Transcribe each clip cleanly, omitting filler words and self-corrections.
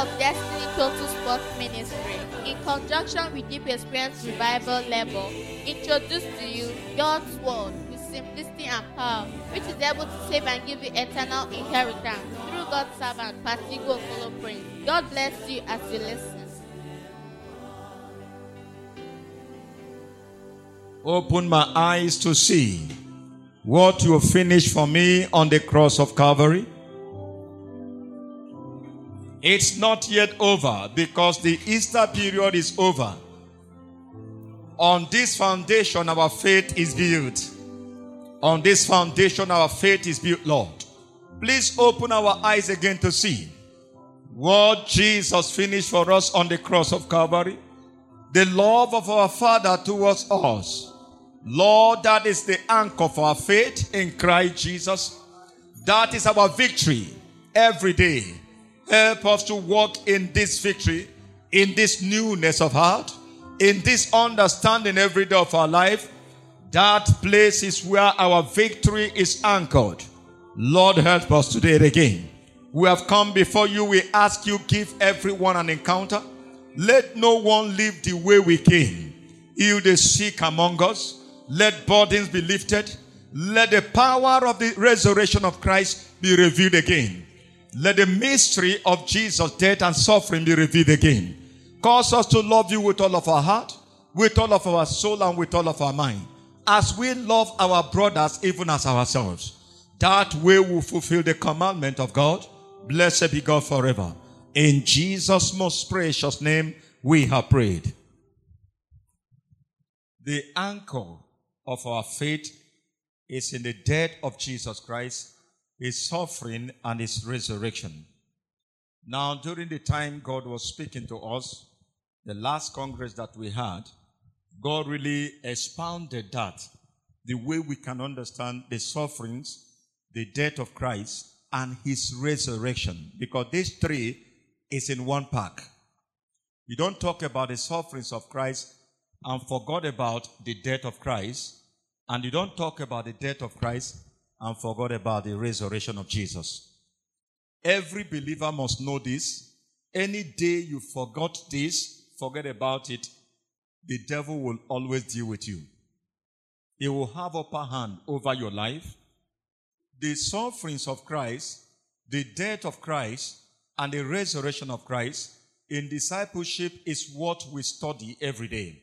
of Destiny Total Sports Ministry, in conjunction with Deep Experience Revival Level, introduce to you God's Word with simplicity and power, which is able to save and give you eternal inheritance through God's servant, Pastor Goodfellow Pray. God bless you as you listen. Open my eyes to see what you finished for me on the cross of Calvary. It's not yet over, because the Easter period is over. On this foundation, our faith is built. On this foundation, our faith is built, Lord. Please open our eyes again to see what Jesus finished for us on the cross of Calvary. The love of our Father towards us. Lord, that is the anchor for our faith in Christ Jesus. That is our victory every day. Help us to walk in this victory, in this newness of heart, in this understanding every day of our life. That place is where our victory is anchored. Lord, help us today again. We have come before you. We ask you, give everyone an encounter. Let no one leave the way we came. Heal the sick among us. Let burdens be lifted. Let the power of the resurrection of Christ be revealed again. Let the mystery of Jesus' death and suffering be revealed again. Cause us to love you with all of our heart, with all of our soul, and with all of our mind. As we love our brothers, even as ourselves. That way we'll fulfill the commandment of God. Blessed be God forever. In Jesus' most precious name, we have prayed. The anchor of our faith is in the death of Jesus Christ, his suffering, and his resurrection. Now, during the time God was speaking to us, the last congress that we had, God really expounded that, the way we can understand the sufferings, the death of Christ, and his resurrection. Because these three is in one pack. You don't talk about the sufferings of Christ and forgot about the death of Christ. And you don't talk about the death of Christ and forgot about the resurrection of Jesus. Every believer must know this. Any day you forgot this, forget about it, the devil will always deal with you. He will have upper hand over your life. The sufferings of Christ, the death of Christ, and the resurrection of Christ in discipleship is what we study every day.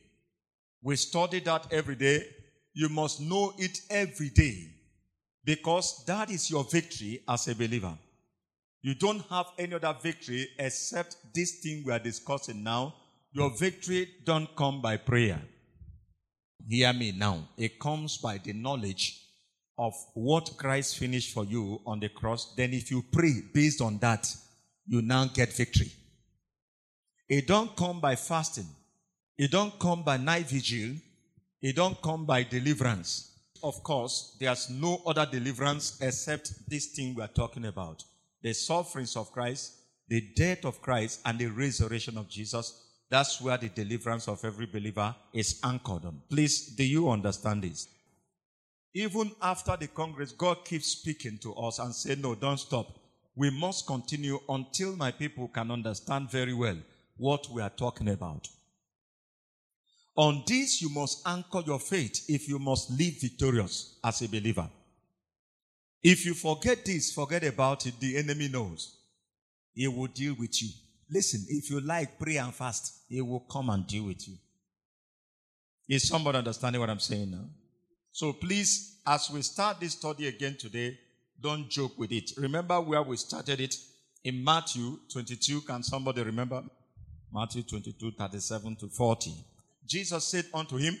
We study that every day. You must know it every day, because that is your victory as a believer. You don't have any other victory except this thing we are discussing now. Your victory don't come by prayer. Hear me now. It comes by the knowledge of what Christ finished for you on the cross. Then if you pray based on that, you now get victory. It don't come by fasting. It don't come by night vigil. It don't come by deliverance. Of course, there's no other deliverance except this thing we are talking about. The sufferings of Christ, the death of Christ, and the resurrection of Jesus. That's where the deliverance of every believer is anchored on. Please, do you understand this? Even after the Congress, God keeps speaking to us and saying, no, don't stop. We must continue until my people can understand very well what we are talking about. On this, you must anchor your faith if you must live victorious as a believer. If you forget this, forget about it, the enemy knows. He will deal with you. Listen, if you like, pray and fast, he will come and deal with you. Is somebody understanding what I'm saying now? So please, as we start this study again today, don't joke with it. Remember where we started it in Matthew 22. Can somebody remember? Matthew 22, 37 to 40. Jesus said unto him,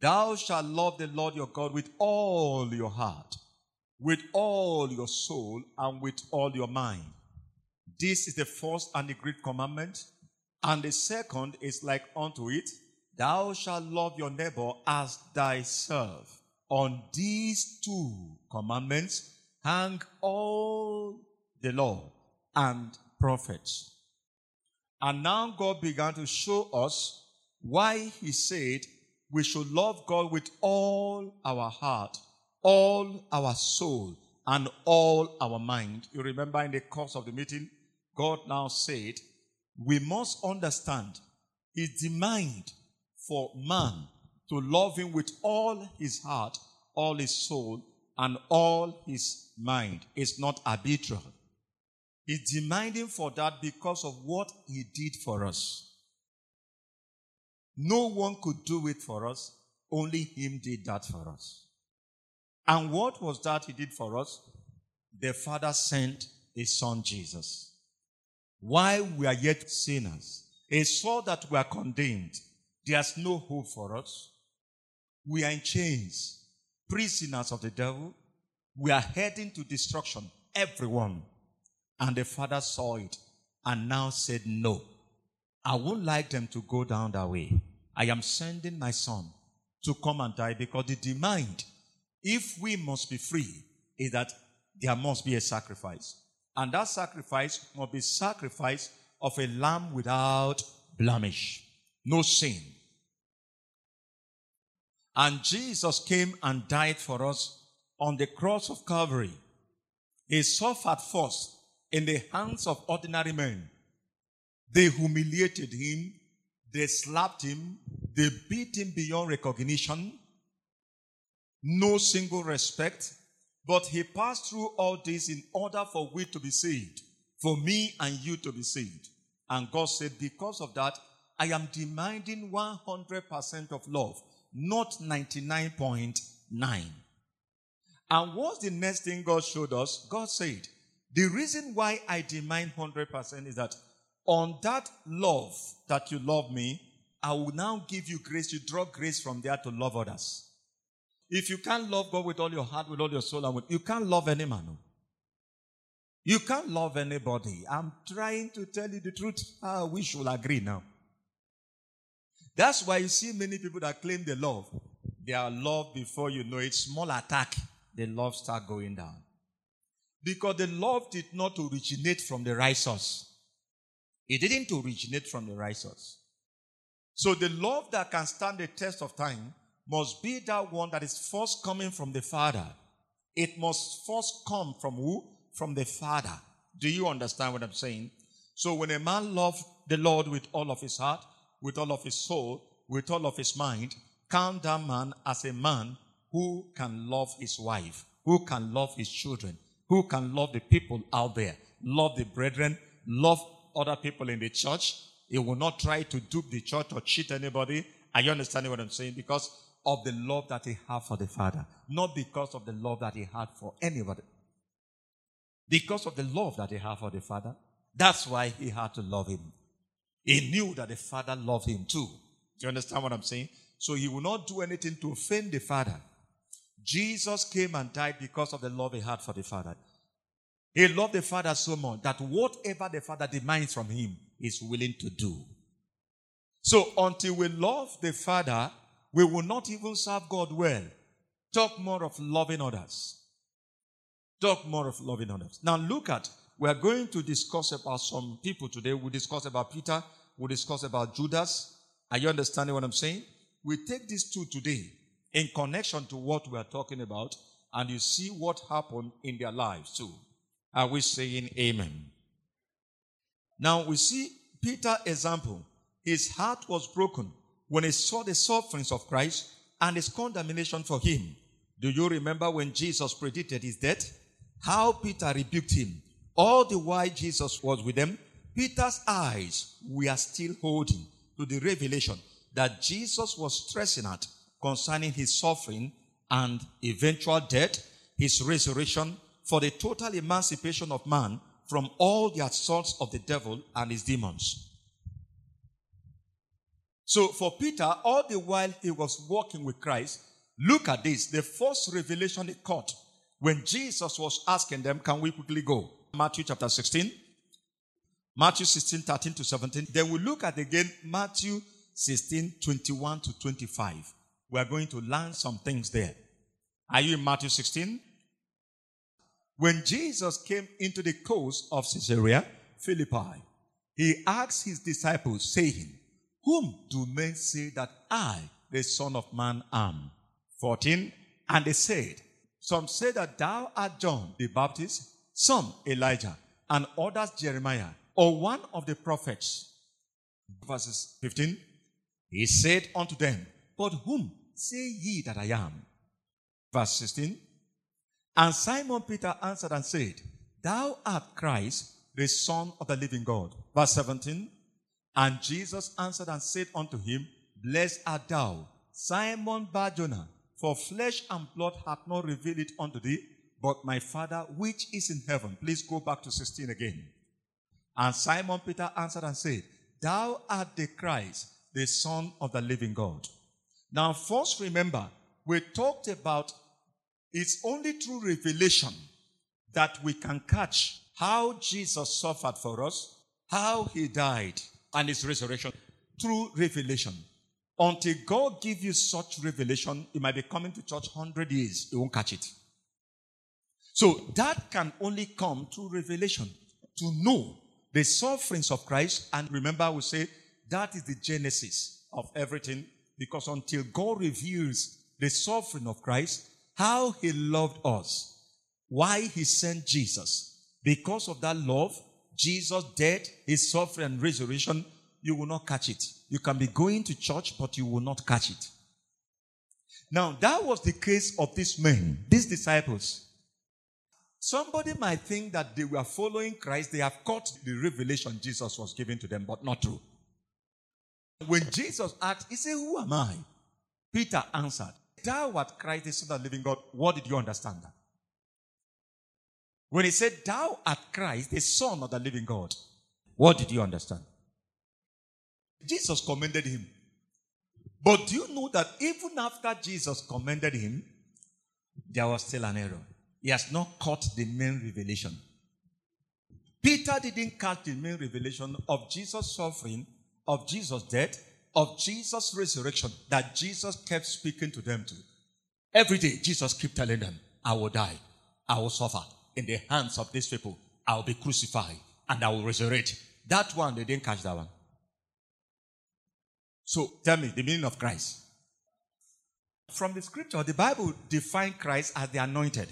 thou shalt love the Lord your God with all your heart, with all your soul, and with all your mind. This is the first and the great commandment. And the second is like unto it, thou shalt love your neighbor as thyself. On these two commandments hang all the law and prophets. And now God began to show us why he said we should love God with all our heart, all our soul, and all our mind. You remember in the course of the meeting, God now said we must understand his demand for man to love him with all his heart, all his soul, and all his mind. It's not arbitrary. He's demanding for that because of what he did for us. No one could do it for us. Only him did that for us. And what was that he did for us? The Father sent his Son Jesus. While we are yet sinners, he saw that we are condemned. There's no hope for us. We are in chains, prisoners of the devil. We are heading to destruction, everyone. And the Father saw it and now said, no, I won't like them to go down that way. I am sending my Son to come and die, because the demand, if we must be free, is that there must be a sacrifice. And that sacrifice must be sacrifice of a lamb without blemish, no sin. And Jesus came and died for us on the cross of Calvary. He suffered first in the hands of ordinary men. They humiliated him. They slapped him. They beat him beyond recognition. No single respect. But he passed through all this in order for we to be saved. For me and you to be saved. And God said, because of that, I am demanding 100% of love. Not 99.9. And what's the next thing God showed us? God said, the reason why I demand 100% is that on that love that you love me, I will now give you grace. You draw grace from there to love others. If you can't love God with all your heart, with all your soul, and you can't love any man. You can't love anybody. I'm trying to tell you the truth. We should agree now. That's why you see many people that claim they love. They are loved before you know it. Small attack, the love starts going down. Because the love did not originate from the right source. It didn't originate from the right source. So the love that can stand the test of time must be that one that is first coming from the Father. It must first come from who? From the Father. Do you understand what I'm saying? So when a man loves the Lord with all of his heart, with all of his soul, with all of his mind, count that man as a man who can love his wife, who can love his children, who can love the people out there, love the brethren, love other people in the church. He will not try to dupe the church or cheat anybody. Are you understanding what I'm saying? Because of the love that he had for the Father. Not because of the love that he had for anybody. Because of the love that he had for the Father. That's why he had to love him. He knew that the Father loved him too. Do you understand what I'm saying? So he will not do anything to offend the Father. Jesus came and died because of the love he had for the Father. He loved the Father so much that whatever the Father demands from him is willing to do. So until we love the Father, we will not even serve God well. Talk more of loving others. Talk more of loving others. Now look at, we are going to discuss about some people today. We'll discuss about Peter. We'll discuss about Judas. Are you understanding what I'm saying? We take these two today in connection to what we are talking about, and you see what happened in their lives too. Are we saying amen? Now we see Peter's example. His heart was broken when he saw the sufferings of Christ and his condemnation for him. Do you remember when Jesus predicted his death? How Peter rebuked him. All the while Jesus was with them, Peter's eyes were still holding to the revelation that Jesus was stressing at concerning his suffering and eventual death, his resurrection for the total emancipation of man from all the assaults of the devil and his demons. So for Peter, all the while he was walking with Christ, look at this, the first revelation he caught when Jesus was asking them, can we quickly go? Matthew chapter 16, Matthew 16, 13 to 17. Then we look at again Matthew 16, 21 to 25. We are going to learn some things there. Are you in Matthew 16? When Jesus came into the coast of Caesarea Philippi, he asked his disciples, saying, whom do men say that I, the Son of Man, am? 14. And they said, some say that thou art John the Baptist, some Elijah, and others Jeremiah, or one of the prophets. Verses 15. He said unto them, But whom say ye that I am? Verse 16. And Simon Peter answered and said, Thou art Christ, the Son of the living God. Verse 17. And Jesus answered and said unto him, Blessed art thou, Simon Barjona, for flesh and blood hath not revealed it unto thee, but my Father which is in heaven. Please go back to 16 again. And Simon Peter answered and said, Thou art the Christ, the Son of the living God. Now first remember, we talked about it's only through revelation that we can catch how Jesus suffered for us, how he died, and his resurrection. Through revelation. Until God gives you such revelation, you might be coming to church 100 years, you won't catch it. So that can only come through revelation, to know the sufferings of Christ. And remember, we say that is the genesis of everything, because until God reveals the suffering of Christ, how he loved us, why he sent Jesus. Because of that love, Jesus' death, his suffering and resurrection, you will not catch it. You can be going to church, but you will not catch it. Now, that was the case of these men, these disciples. Somebody might think that they were following Christ. They have caught the revelation Jesus was giving to them, but not true. When Jesus asked, he said, Who am I? Peter answered, Thou art Christ, the Son of the living God. What did you understand that? When he said, Thou art Christ, the Son of the living God, what did you understand? Jesus commended him. But do you know that even after Jesus commended him, there was still an error? He has not caught the main revelation. Peter didn't catch the main revelation of Jesus' suffering, of Jesus' death, of Jesus' resurrection that Jesus kept speaking to them to. Every day, Jesus kept telling them, I will die, I will suffer in the hands of these people, I will be crucified, and I will resurrect. That one, they didn't catch that one. So, tell me, the meaning of Christ. From the scripture, the Bible defines Christ as the anointed.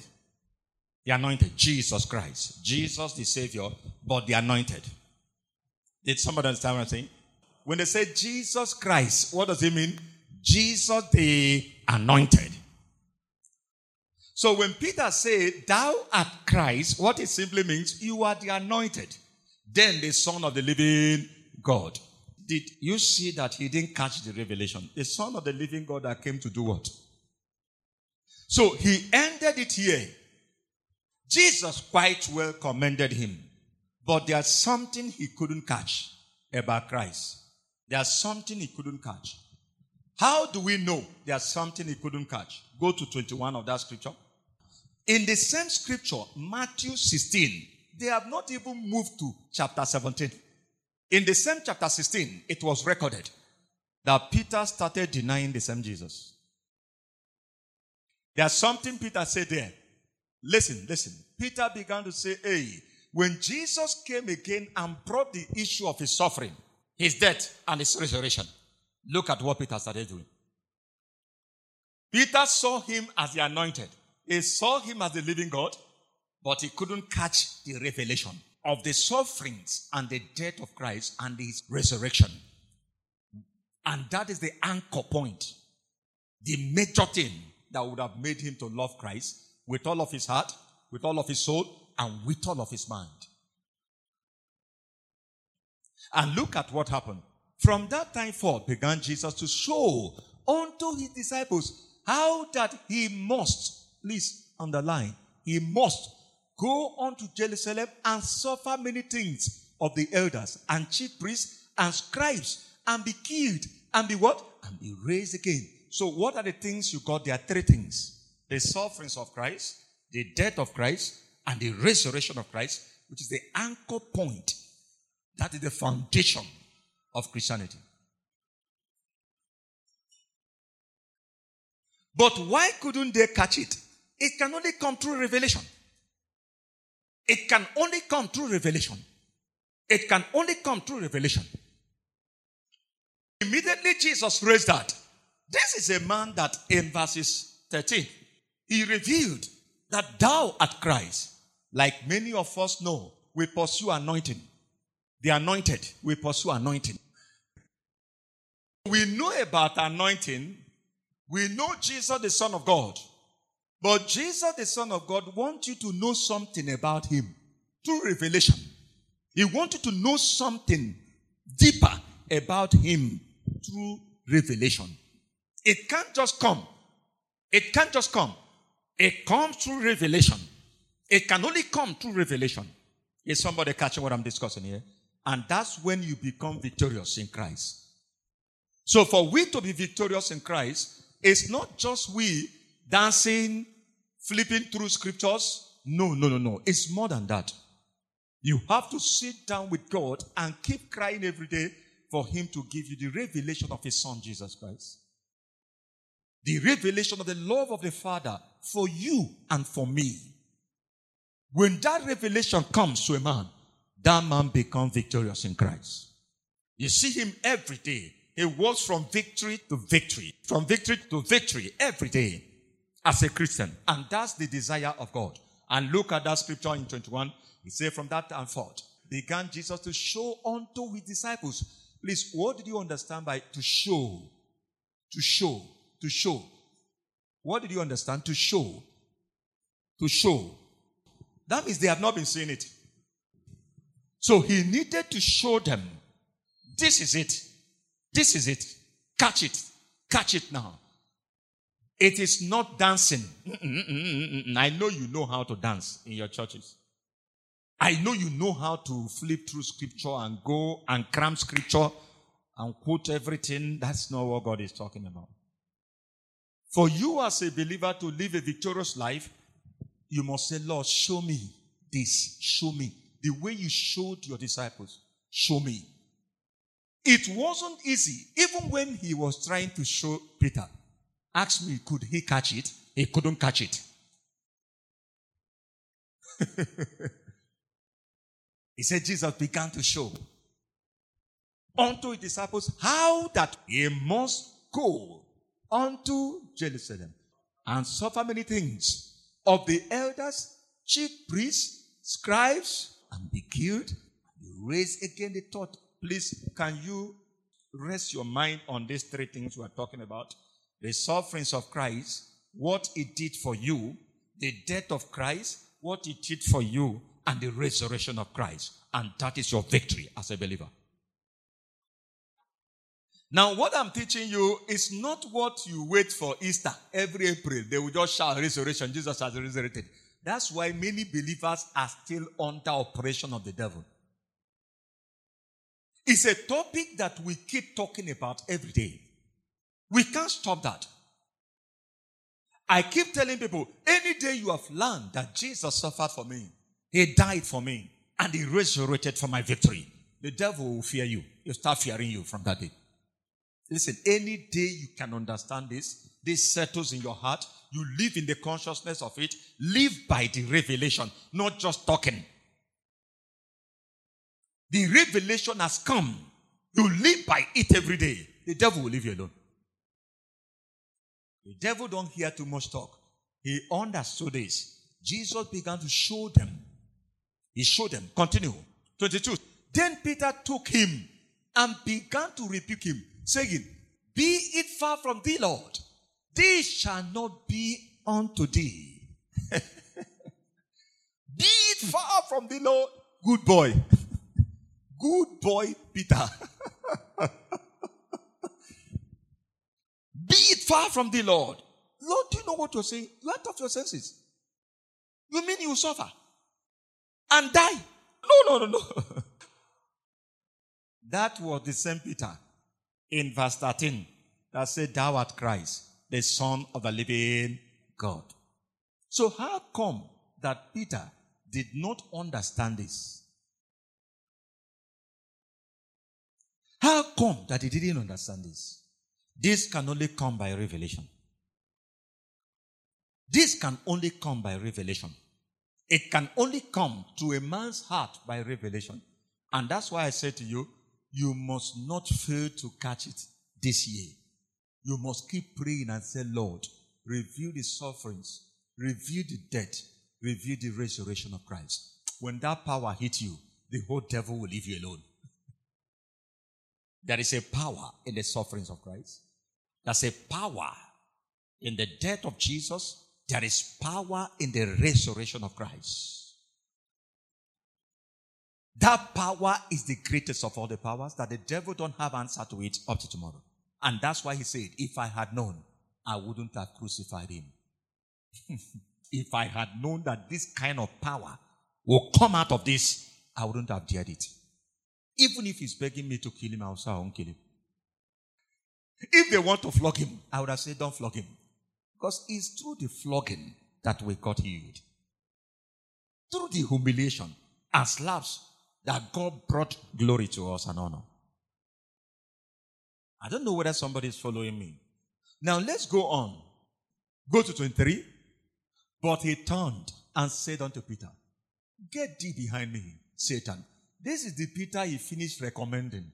The anointed, Jesus Christ. Jesus the Savior, but the anointed. Did somebody understand what I'm saying? When they say Jesus Christ, what does it mean? Jesus the anointed. So when Peter said, Thou art Christ, what it simply means, you are the anointed. Then the Son of the living God. Did you see that he didn't catch the revelation? The Son of the living God that came to do what? So he ended it here. Jesus quite well commended him. But there's something he couldn't catch about Christ. There's something he couldn't catch. How do we know there's something he couldn't catch? Go to 21 of that scripture. In the same scripture, Matthew 16, they have not even moved to chapter 17. In the same chapter 16, it was recorded that Peter started denying the same Jesus. There's something Peter said there. Listen. Peter began to say, hey, when Jesus came again and brought the issue of his suffering, his death, and his resurrection, look at what Peter started doing. Peter saw him as the anointed. He saw him as the living God, but he couldn't catch the revelation of the sufferings and the death of Christ and his resurrection. And that is the anchor point, the major thing that would have made him to love Christ with all of his heart, with all of his soul, and with all of his mind. And look at what happened. From that time forth began Jesus to show unto his disciples how that he must, please underline, he must go unto Jerusalem and suffer many things of the elders and chief priests and scribes and be killed and be what? And be raised again. So what are the things you got? There are three things. The sufferings of Christ, the death of Christ, and the resurrection of Christ, which is the anchor point. That is the foundation of Christianity. But why couldn't they catch it? It can only come through revelation. It can only come through revelation. It can only come through revelation. Immediately Jesus raised that. This is a man that in verses 13, he revealed that thou art Christ. Like many of us know, we pursue anointing. The anointed, we pursue anointing. We know about anointing. We know Jesus, the Son of God. But Jesus, the Son of God, wants you to know something about him through revelation. He wants you to know something deeper about him through revelation. It can't just come. It can't just come. It comes through revelation. It can only come through revelation. Is somebody catching what I'm discussing here? And that's when you become victorious in Christ. So for we to be victorious in Christ, it's not just we dancing, flipping through scriptures. No. It's more than that. You have to sit down with God and keep crying every day for him to give you the revelation of his Son, Jesus Christ. The revelation of the love of the Father for you and for me. When that revelation comes to a man, that man becomes victorious in Christ. You see him every day. He walks from victory to victory, from victory to victory every day as a Christian. And that's the desire of God. And look at that scripture in 21. He said, from that time forth, began Jesus to show unto his disciples. Please, what did you understand by to show? To show. To show. What did you understand? To show. To show. That means they have not been seeing it. So he needed to show them, this is it. This is it. Catch it. Catch it now. It is not dancing. I know you know how to dance in your churches. I know you know how to flip through scripture and go and cram scripture and quote everything. That's not what God is talking about. For you as a believer to live a victorious life, you must say, Lord, show me this. Show me. The way you showed your disciples, show me. It wasn't easy. Even when he was trying to show Peter, asked me, could he catch it? He couldn't catch it. He said, Jesus began to show unto his disciples how that he must go unto Jerusalem and suffer many things of the elders, chief priests, scribes, and be killed, and raised again the thought. Please, can you rest your mind on these three things we are talking about? The sufferings of Christ, what it did for you, the death of Christ, what it did for you, and the resurrection of Christ. And that is your victory as a believer. Now, what I'm teaching you is not what you wait for Easter. Every April, they will just shout resurrection. Jesus has resurrected. That's why many believers are still under operation of the devil. It's a topic that we keep talking about every day. We can't stop that. I keep telling people, any day you have learned that Jesus suffered for me, he died for me, and he resurrected for my victory, the devil will fear you. He'll start fearing you from that day. Listen, any day you can understand this settles in your heart. You live in the consciousness of it. Live by the revelation, not just talking. The revelation has come. You live by it every day. The devil will leave you alone. The devil don't hear too much talk. He understood this. Jesus began to show them. He showed them. Continue. 22. Then Peter took him and began to rebuke him, saying, be it far from thee, Lord. This shall not be unto thee. Be it far from thee, Lord. Good boy. Good boy, Peter. Be it far from thee, Lord. Lord, do you know what you're saying? You are out of your senses. You mean you suffer and die? No. That was the same Peter in verse 13 that said, thou art Christ, the Son of the living God. So how come that Peter did not understand this? How come that he didn't understand this? This can only come by revelation. This can only come by revelation. It can only come to a man's heart by revelation. And that's why I say to you, you must not fail to catch it this year. You must keep praying and say, Lord, reveal the sufferings, reveal the death, reveal the resurrection of Christ. When that power hits you, the whole devil will leave you alone. There is a power in the sufferings of Christ. There's a power in the death of Jesus. There is power in the resurrection of Christ. That power is the greatest of all the powers, that the devil don't have answer to it up to tomorrow. And that's why he said, if I had known, I wouldn't have crucified him. If I had known that this kind of power will come out of this, I wouldn't have dared it. Even if he's begging me to kill him, I'll say I won't kill him. If they want to flog him, I would have said don't flog him. Because it's through the flogging that we got healed. Through the humiliation and slaps that God brought glory to us and honor. I don't know whether somebody is following me. Now let's go on. Go to 23. But he turned and said unto Peter, Get thee behind me, Satan. This is the Peter he finished recommending.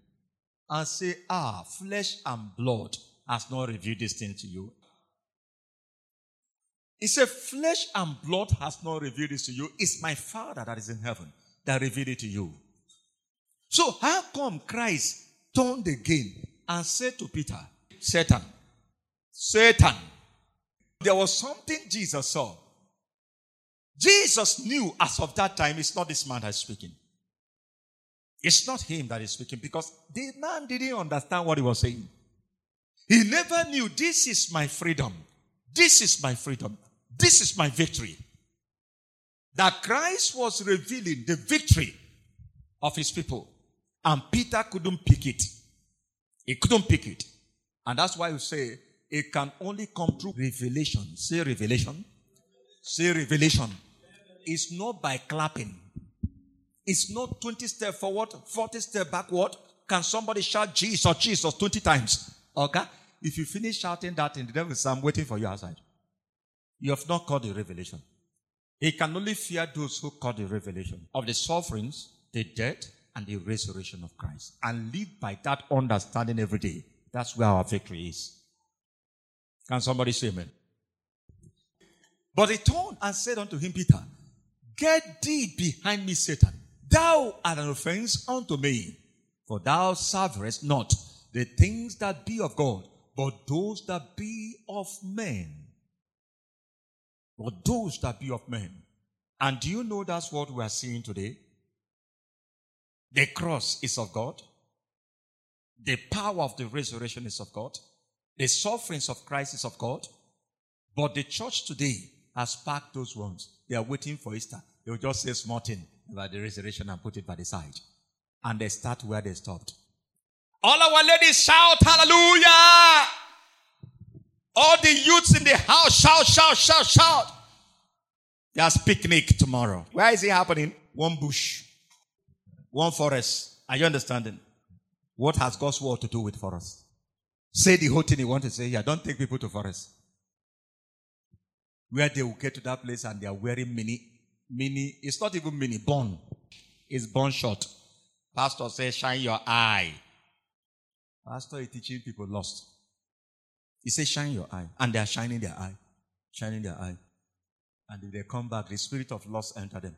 And say, flesh and blood has not revealed this thing to you. He said, flesh and blood has not revealed this to you. It's my Father that is in heaven that revealed it to you. So how come Christ turned again and said to Peter, Satan, Satan. There was something Jesus saw. Jesus knew as of that time, it's not this man that is speaking. It's not him that is speaking, because the man didn't understand what he was saying. He never knew, this is my freedom. This is my freedom. This is my victory. That Christ was revealing the victory of his people. And Peter couldn't pick it. He couldn't pick it. And that's why you say, it can only come through revelation. Say revelation. Say revelation. It's not by clapping. It's not 20 steps forward, 40 steps backward. Can somebody shout Jesus, Jesus 20 times? Okay? If you finish shouting that in the devil, I'm waiting for you outside. You have not caught the revelation. He can only fear those who caught the revelation of the sufferings, the death, and the resurrection of Christ. And live by that understanding every day. That's where our victory is. Can somebody say amen? But he turned and said unto him, Peter, Get thee behind me, Satan. Thou art an offense unto me, for thou servest not the things that be of God, but those that be of men. But those that be of men. And do you know that's what we are seeing today? The cross is of God. The power of the resurrection is of God. The sufferings of Christ is of God. But the church today has packed those ones. They are waiting for Easter. They will just say small thing about the resurrection and put it by the side. And they start where they stopped. All our ladies shout hallelujah. All the youths in the house shout, shout. There's picnic tomorrow. Where is it happening? One bush. One forest. Are you understanding? What has God's word to do with forest? Say the whole thing you want to say. Yeah, don't take people to forest. Where they will get to that place and they are wearing mini, it's not even mini, bun. It's bun short. Pastor says, shine your eye. Pastor is teaching people lost. He says, shine your eye. And they are shining their eye. Shining their eye. And if they come back, the spirit of lust entered them.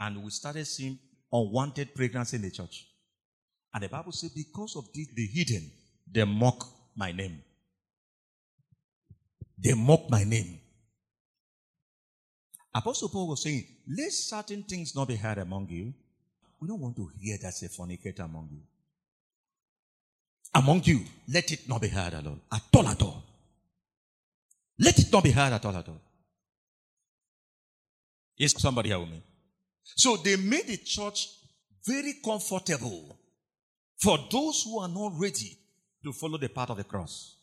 And we started seeing unwanted pregnancy in the church. And the Bible says, because of this, the hidden, they mock my name. They mock my name. Apostle Paul was saying, let certain things not be heard among you. We don't want to hear that's a fornicator among you. Among you, let it not be heard at all. At all, at all. Let it not be heard at all, at all. Is somebody here with me? So they made the church very comfortable for those who are not ready to follow the path of the cross.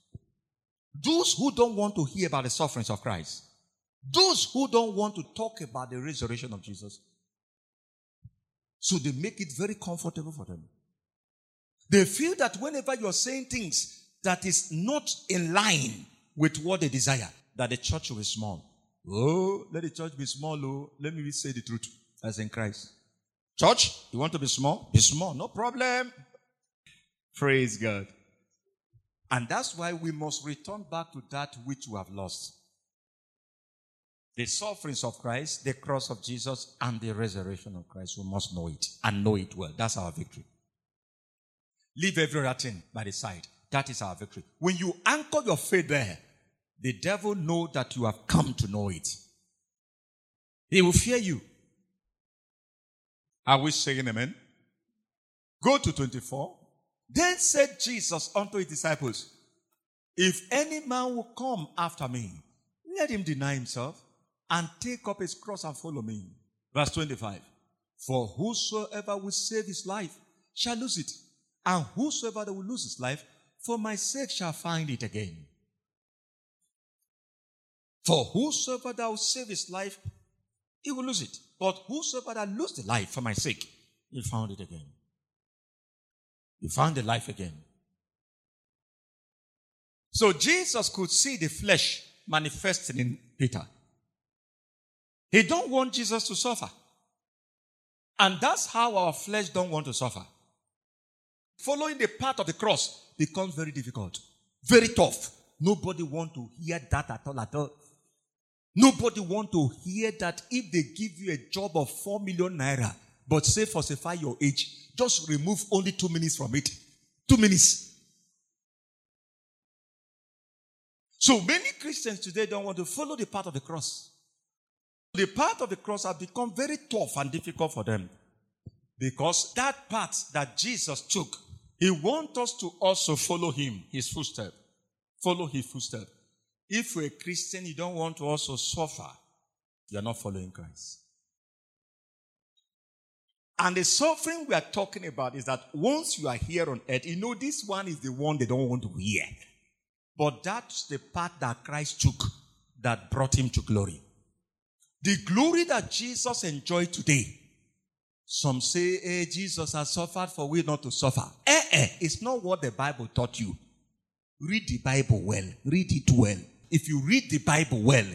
Those who don't want to hear about the sufferings of Christ. Those who don't want to talk about the resurrection of Jesus. So they make it very comfortable for them. They feel that whenever you're saying things that is not in line with what they desire, that the church will be small. Oh, let the church be small. Oh, let me say the truth as in Christ. Church, you want to be small? Be small, no problem. Praise God. And that's why we must return back to that which we have lost. The sufferings of Christ, the cross of Jesus, and the resurrection of Christ. We must know it and know it well. That's our victory. Leave every other thing by the side. That is our victory. When you anchor your faith there, the devil knows that you have come to know it. He will fear you. Are we saying amen? Go to 24. Then said Jesus unto his disciples, if any man will come after me, let him deny himself and take up his cross and follow me. Verse 25. For whosoever will save his life shall lose it, and whosoever that will lose his life for my sake shall find it again. For whosoever that will save his life, he will lose it. But whosoever that loses the life for my sake, he found it again. He found the life again. So Jesus could see the flesh manifesting in Peter. He don't want Jesus to suffer. And that's how our flesh don't want to suffer. Following the path of the cross becomes very difficult. Very tough. Nobody want to hear that at all, at all. Nobody want to hear that if they give you a job of 4 million naira, but say falsify your age, just remove only 2 minutes from it. 2 minutes. So many Christians today don't want to follow the path of the cross. The path of the cross has become very tough and difficult for them. Because that path that Jesus took, he wants us to also follow him, his footstep. Follow his footstep. If you're a Christian, you don't want to also suffer, you're not following Christ. And the suffering we are talking about is that once you are here on earth, you know this one is the one they don't want to hear. But that's the path that Christ took that brought him to glory. The glory that Jesus enjoyed today. Some say, hey, Jesus has suffered for we not to suffer. It's not what the Bible taught you. Read the Bible well. Read it well. If you read the Bible well,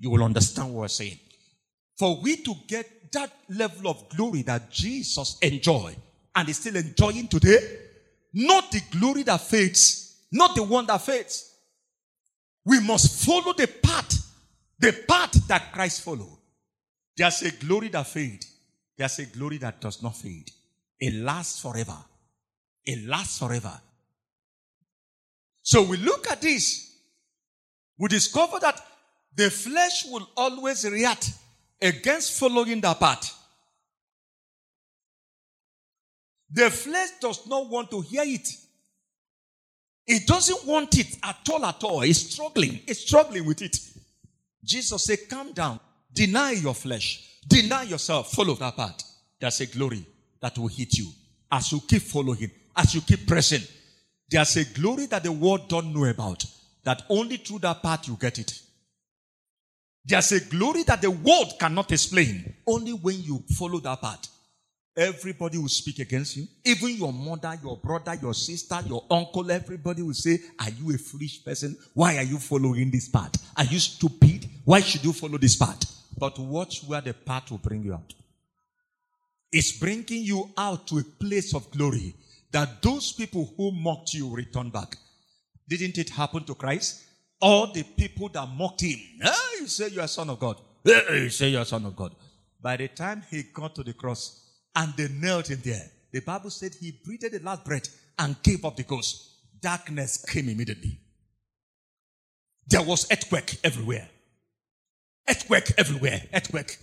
you will understand what I'm saying. For we to get that level of glory that Jesus enjoyed and is still enjoying today, not the glory that fades, not the one that fades. We must follow the path that Christ followed. There's a glory that fades. There's a glory that does not fade. It lasts forever. It lasts forever. So we look at this. We discover that the flesh will always react against following that path. The flesh does not want to hear it. It doesn't want it at all, at all. It's struggling. It's struggling with it. Jesus said, calm down. Deny your flesh. Deny yourself. Follow that path. There's a glory that will hit you as you keep following, as you keep pressing. There's a glory that the world don't know about, that only through that path you get it. There's a glory that the world cannot explain. Only when you follow that path, everybody will speak against you. Even your mother, your brother, your sister, your uncle, everybody will say, are you a foolish person? Why are you following this path? Are you stupid? Why should you follow this path? But watch where the path will bring you out. It's bringing you out to a place of glory that those people who mocked you return back. Didn't it happen to Christ? All the people that mocked him. Hey, you say you are son of God. Hey, you say you are son of God. By the time he got to the cross and they nailed him there, the Bible said he breathed the last breath and gave up the ghost. Darkness came immediately. There was earthquake everywhere. Earthquake everywhere. Earthquake.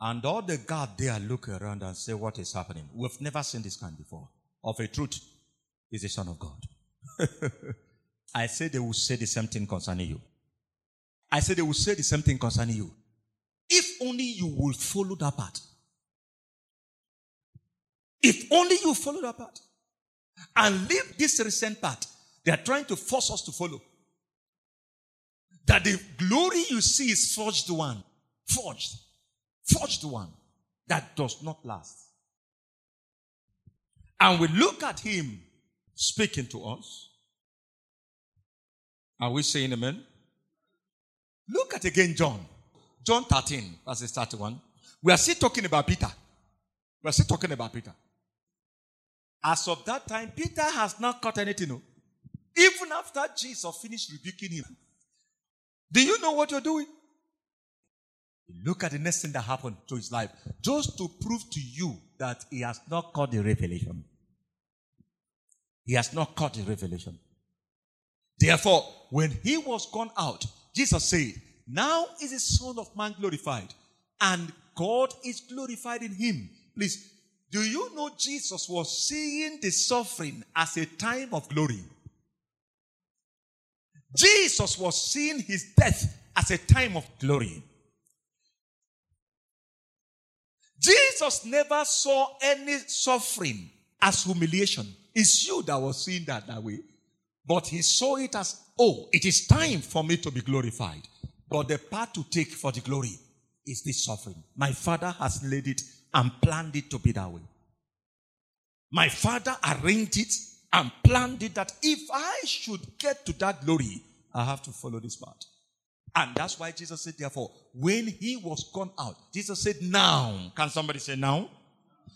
And all the guard there look around and say, what is happening? We've never seen this kind before. Of a truth, is the Son of God. I say they will say the same thing concerning you. I say they will say the same thing concerning you. If only you will follow that path. If only you follow that path. And leave this recent path. They are trying to force us to follow. That the glory you see is forged one. Forged. Forged one. That does not last. And we look at him speaking to us. Are we saying amen? Look at again John. John 13, verse 31. We are still talking about Peter. We are still talking about Peter. As of that time, Peter has not caught anything. Even after Jesus finished rebuking him. Do you know what you're doing? Look at the next thing that happened to his life. Just to prove to you that he has not caught the revelation. He has not caught the revelation. Therefore, when he was gone out, Jesus said, now is the Son of Man glorified, and God is glorified in him. Please, do you know Jesus was seeing the suffering as a time of glory? Jesus was seeing his death as a time of glory. Jesus never saw any suffering as humiliation. It's you that was seeing that way. But he saw it as, oh, it is time for me to be glorified. But the path to take for the glory is this suffering. My Father has laid it and planned it to be that way. My Father arranged it and planned it that if I should get to that glory, I have to follow this path. And that's why Jesus said, therefore, when he was gone out, Jesus said, now. Can somebody say now?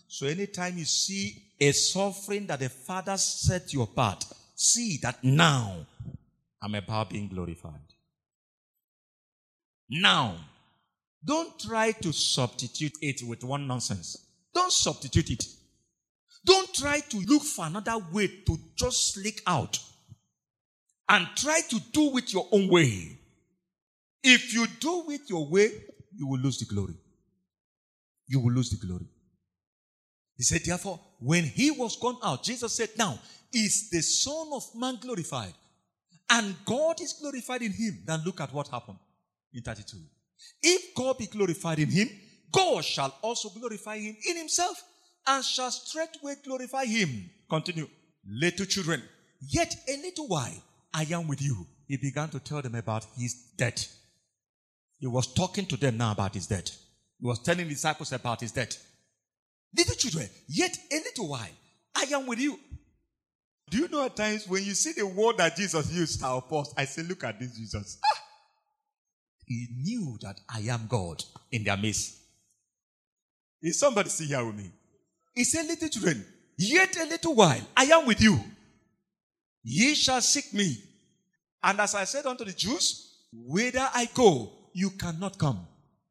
So anytime you see a suffering that the Father set you apart, see that now I'm about being glorified. Now, don't try to substitute it with one nonsense. Don't substitute it. Don't try to look for another way to just slick out and try to do it your own way. If you do it your way, you will lose the glory. You will lose the glory. He said, therefore, when he was gone out, Jesus said, now is the Son of Man glorified, and God is glorified in him. Then look at what happened in 32. If God be glorified in him, God shall also glorify him in himself, and shall straightway glorify him. Continue. Little children, yet a little while I am with you. He began to tell them about his death. He was talking to them now about his death. He was telling the disciples about his death. Little children, yet a little while I am with you. Do you know at times when you see the word that Jesus used, I'll pause. I say, look at this Jesus. He knew that I am God in their midst. Is somebody still here with me? He said, little children, yet a little while I am with you. Ye shall seek me. And as I said unto the Jews, whither I go, you cannot come.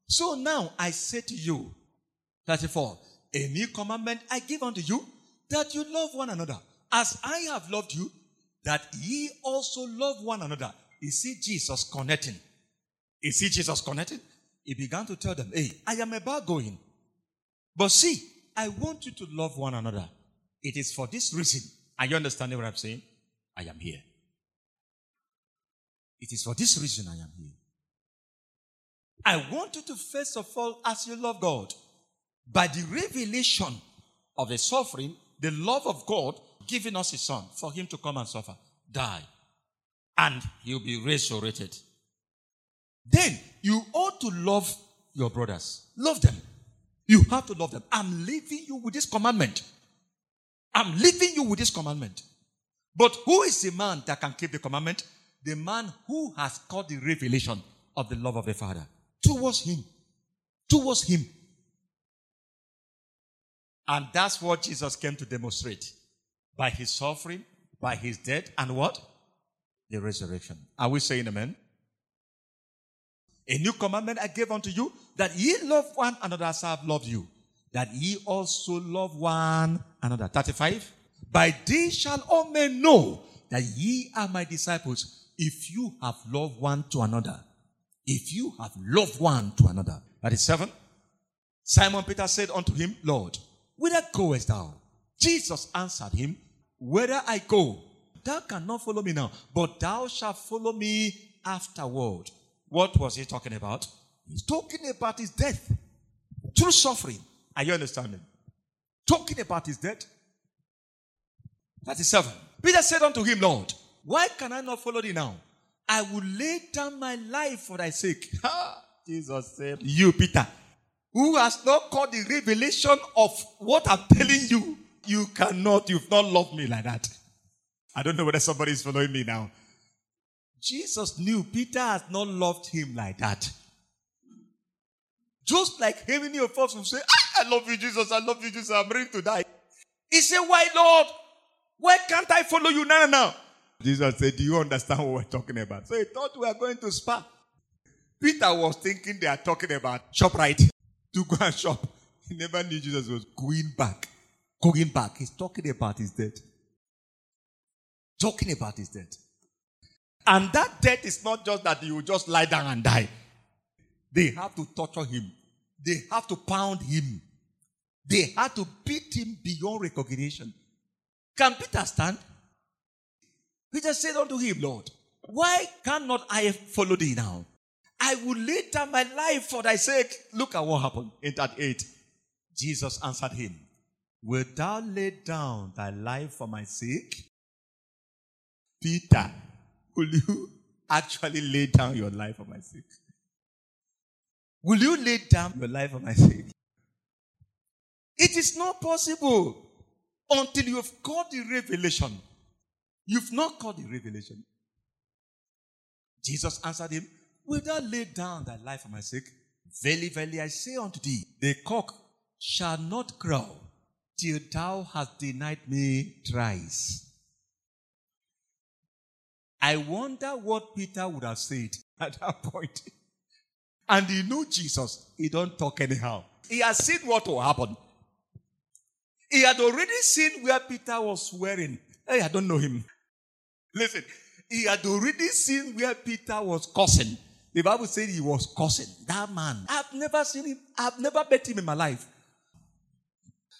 So now I say to you, 34, a new commandment I give unto you, that you love one another. As I have loved you, that ye also love one another. You see Jesus connecting. You see Jesus connecting? He began to tell them, hey, I am about going. But see, I want you to love one another. It is for this reason. Are you understanding what I'm saying? I am here. It is for this reason I am here. I want you to first of all, as you love God, by the revelation of the suffering, the love of God giving us his son for him to come and suffer, die, and he'll be resurrected. Then you ought to love your brothers. Love them. You have to love them. I'm leaving you with this commandment. I'm leaving you with this commandment. But who is the man that can keep the commandment? The man who has caught the revelation of the love of the Father towards him. Towards him. And that's what Jesus came to demonstrate. By his suffering, by his death, and what? The resurrection. Are we saying amen? A new commandment I gave unto you, that ye love one another as I have loved you, that ye also love one another. 35. By this shall all men know that ye are my disciples, if you have loved one to another. If you have loved one to another. 37. Simon Peter said unto him, Lord, whither goest thou? Jesus answered him, whither I go, thou cannot follow me now, but thou shalt follow me afterward. What was he talking about? He's talking about his death. Through suffering. Are you understanding? Talking about his death. 37. Peter said unto him, Lord, why can I not follow thee now? I will lay down my life for thy sake. Jesus said, you, Peter, who has not caught the revelation of what I'm telling you, you've not loved me like that. I don't know whether somebody is following me now. Jesus knew Peter has not loved him like that. Just like how many of us will say, I love you, Jesus, I love you, Jesus, I'm ready to die. He said, why, Lord? Why can't I follow you now? Jesus said, do you understand what we're talking about? So he thought we were going to Spa. Peter was thinking they are talking about ShopRite. To go and shop. He never knew Jesus was going back. He's talking about his death. Talking about his death. And that death is not just that he will just lie down and die. They have to torture him. They have to pound him. They had to beat him beyond recognition. Can Peter stand? Peter said unto him, Lord, why cannot I follow thee now? I will lay down my life for thy sake. Look at what happened in that 8. Jesus answered him, wilt thou lay down thy life for my sake? Peter, will you actually lay down your life for my sake? Will you lay down your life for my sake? It is not possible until you've got the revelation. You've not got the revelation. Jesus answered him, wilt thou lay down thy life for my sake? Verily, verily, I say unto thee, the cock shall not crow till thou hast denied me thrice. I wonder what Peter would have said at that point. And he knew Jesus. He don't talk anyhow. He has seen what will happen. He had already seen where Peter was swearing. Hey, I don't know him. Listen, he had already seen where Peter was cursing. The Bible said he was cursing. That man, I've never seen him. I've never met him in my life.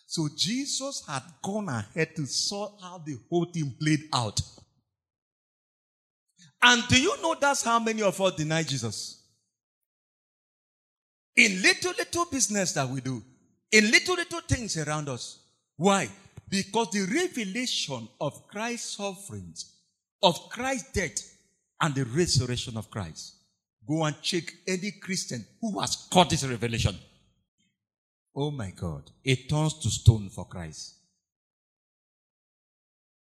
So Jesus had gone ahead to sort out the whole thing played out. And do you know that's how many of us deny Jesus? In little business that we do. In little things around us. Why? Because the revelation of Christ's sufferings, of Christ's death, and the resurrection of Christ. Go and check any Christian who has caught this revelation. Oh my God. It turns to stone for Christ.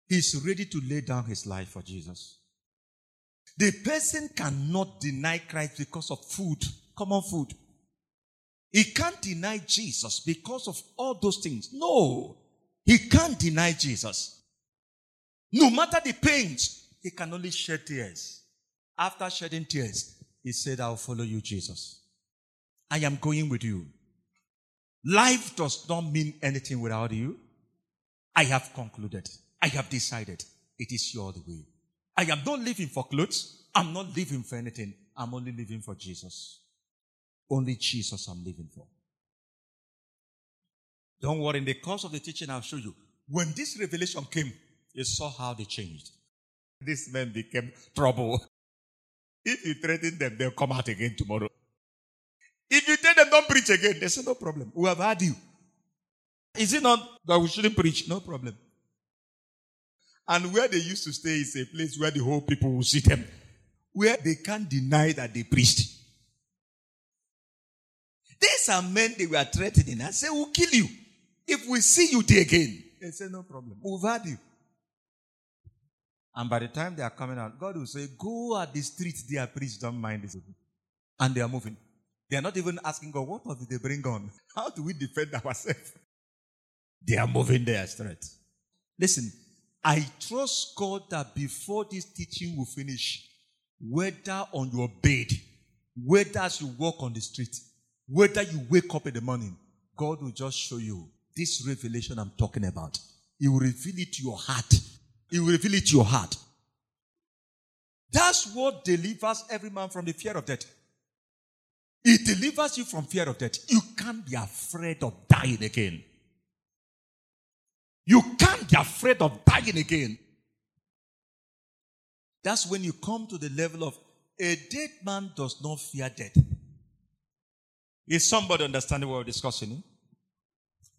He's ready to lay down his life for Jesus. The person cannot deny Christ because of food, common food. He can't deny Jesus because of all those things. No, he can't deny Jesus. No matter the pains, he can only shed tears. After shedding tears, he said, I'll follow you, Jesus. I am going with you. Life does not mean anything without you. I have concluded. I have decided. It is your way. I am not living for clothes. I'm not living for anything. I'm only living for Jesus. Only Jesus I'm living for. Don't worry, in the course of the teaching I'll show you. When this revelation came, you saw how they changed. These men became trouble. If you threaten them, they'll come out again tomorrow. If you tell them don't preach again, they say no problem. We have had you. Is it not that we shouldn't preach? No problem. And where they used to stay is a place where the whole people will see them. Where they can't deny that they preached. These are men they were threatening. I say, we'll kill you. If we see you there again. They say, no problem. We've had you. And by the time they are coming out, God will say, go at the streets they are preached. Don't mind this. And they are moving. They are not even asking God, what did they bring on? How do we defend ourselves? They are moving their threats. Listen, I trust God that before this teaching will finish, whether on your bed, whether as you walk on the street, whether you wake up in the morning, God will just show you this revelation I'm talking about. He will reveal it to your heart. He will reveal it to your heart. That's what delivers every man from the fear of death. It delivers you from fear of death. You can't be afraid of dying again. You can't be afraid of dying again. That's when you come to the level of a dead man does not fear death. Is somebody understanding what we're discussing?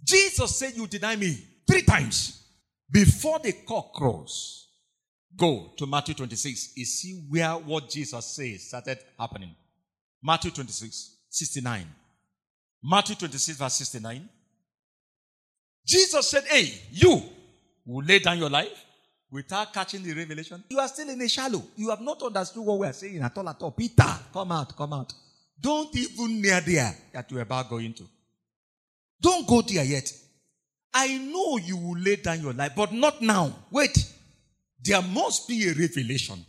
Jesus said, you deny me 3 times. Before the cock crows, go to Matthew 26. You see where what Jesus says started happening. Matthew 26, 69. Matthew 26 verse 69. Jesus said, hey, you will lay down your life without catching the revelation. You are still in a shallow. You have not understood what we are saying at all, at all. Peter, come out, come out. Don't even near there that you're about going to. Don't go there yet. I know you will lay down your life, but not now. Wait. There must be a revelation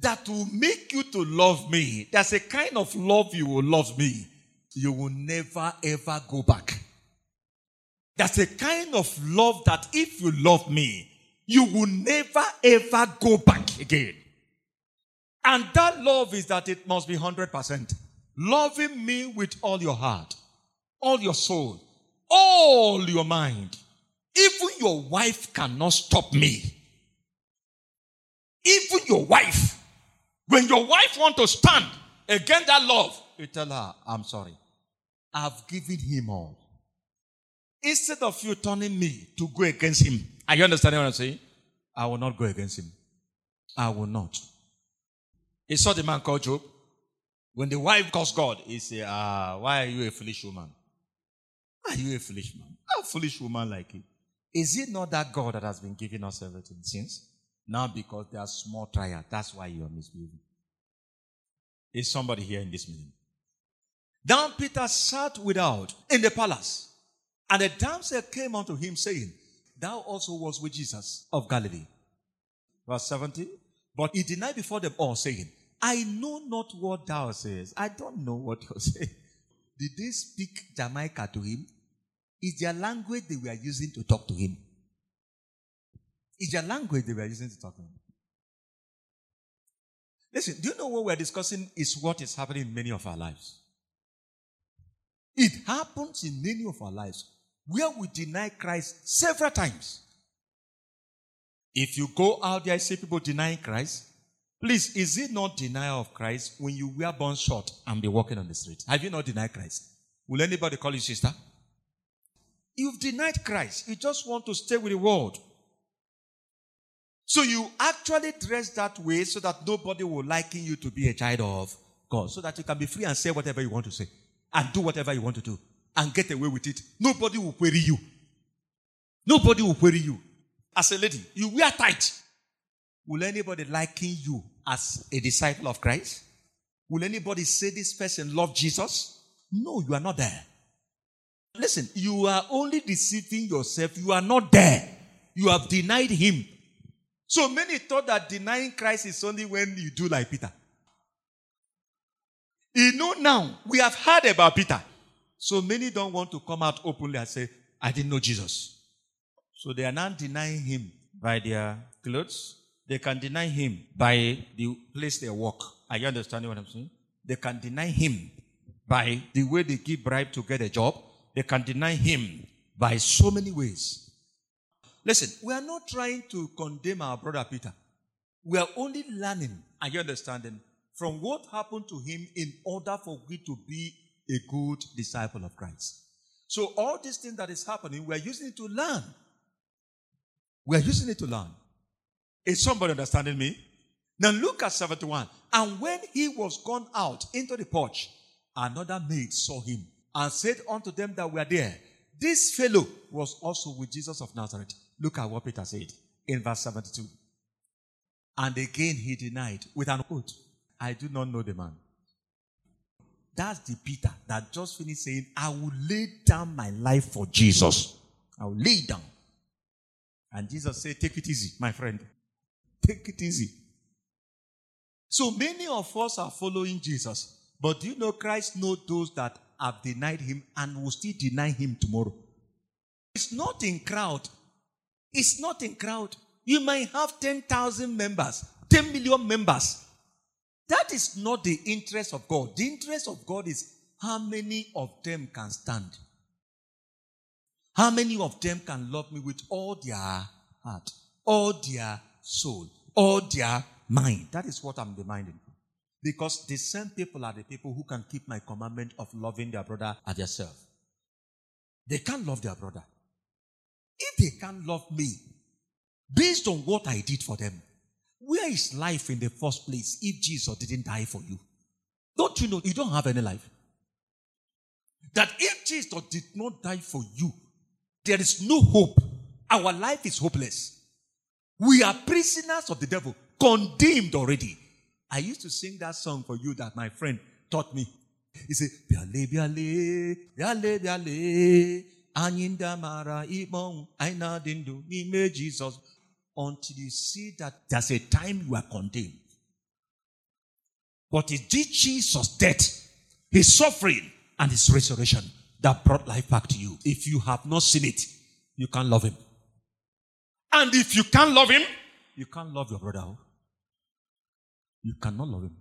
that will make you to love me. There's a kind of love you will love me. You will never ever go back. There's a kind of love that if you love me, you will never ever go back again. And that love is that it must be 100%. Loving me with all your heart, all your soul, all your mind. Even your wife cannot stop me. Even your wife. When your wife wants to stand against that love, you tell her, I'm sorry. I've given him all. Instead of you turning me to go against him, are you understanding what I'm saying? I will not go against him. I will not. He saw the man called Job. When the wife calls God, he said, why are you a foolish woman? Are you a foolish man? A foolish woman like you. Is it not that God that has been giving us everything since? Now because there are small trials, that's why you are misbehaving. Is somebody here in this meeting? Then Peter sat without in the palace, and the damsel came unto him, saying, Thou also was with Jesus of Galilee. Verse 70. But he denied before them all, saying, I know not what thou sayest. I don't know what you say. Did they speak Jamaica to him? Is their language they were using to talk to him? Is their language they were using to talk to him? Listen, do you know what we're discussing is what is happening in many of our lives? It happens in many of our lives where we deny Christ several times. If you go out there and see people denying Christ, please, is it not denial of Christ when you wear bun short and be walking on the street? Have you not denied Christ? Will anybody call you sister? You've denied Christ. You just want to stay with the world. So you actually dress that way so that nobody will liken you to be a child of God. So that you can be free and say whatever you want to say. And do whatever you want to do. And get away with it. Nobody will query you. Nobody will query you. As a lady, you wear tight. Will anybody liken you as a disciple of Christ? Will anybody say this person loved Jesus? No, you are not there. Listen, you are only deceiving yourself. You are not there. You have denied him. So many thought that denying Christ is only when you do like Peter. You know now, we have heard about Peter. So many don't want to come out openly and say, I didn't know Jesus. So they are now denying him by their clothes. They can deny him by the place they work. Are you understanding what I'm saying? They can deny him by the way they give bribe to get a job. They can deny him by so many ways. Listen, we are not trying to condemn our brother Peter. We are only learning, are you understanding, from what happened to him in order for we to be a good disciple of Christ. So all these things that is happening, we are using it to learn. We are using it to learn. Is somebody understanding me? Now look at 71. And when he was gone out into the porch, another maid saw him and said unto them that were there, This fellow was also with Jesus of Nazareth. Look at what Peter said in verse 72. And again he denied with an oath, I do not know the man. That's the Peter that just finished saying, I will lay down my life for Jesus. I will lay down. And Jesus said, Take it easy, my friend. Take it easy. So many of us are following Jesus. But do you know Christ knows those that have denied him and will still deny him tomorrow? It's not in crowd. It's not in crowd. You might have 10,000 members, 10 million members. That is not the interest of God. The interest of God is how many of them can stand. How many of them can love me with all their heart, all their soul, all their mind? That is what I'm demanding. Because the same people are the people who can keep my commandment of loving their brother as themselves. They can't love their brother. If they can't love me, based on what I did for them, where is life in the first place if Jesus didn't die for you? Don't you know you don't have any life? That if Jesus did not die for you, there is no hope. Our life is hopeless. We are prisoners of the devil, condemned already. I used to sing that song for you that my friend taught me. He said, Biale, biale, biale, biale, anyinda mara ibon, aina dindu, nime Jesus. Until you see that there's a time you are condemned. But it did Jesus' death, his suffering, and his resurrection that brought life back to you. If you have not seen it, you can't love him. And if you can't love him, you can't love your brother. You cannot love him.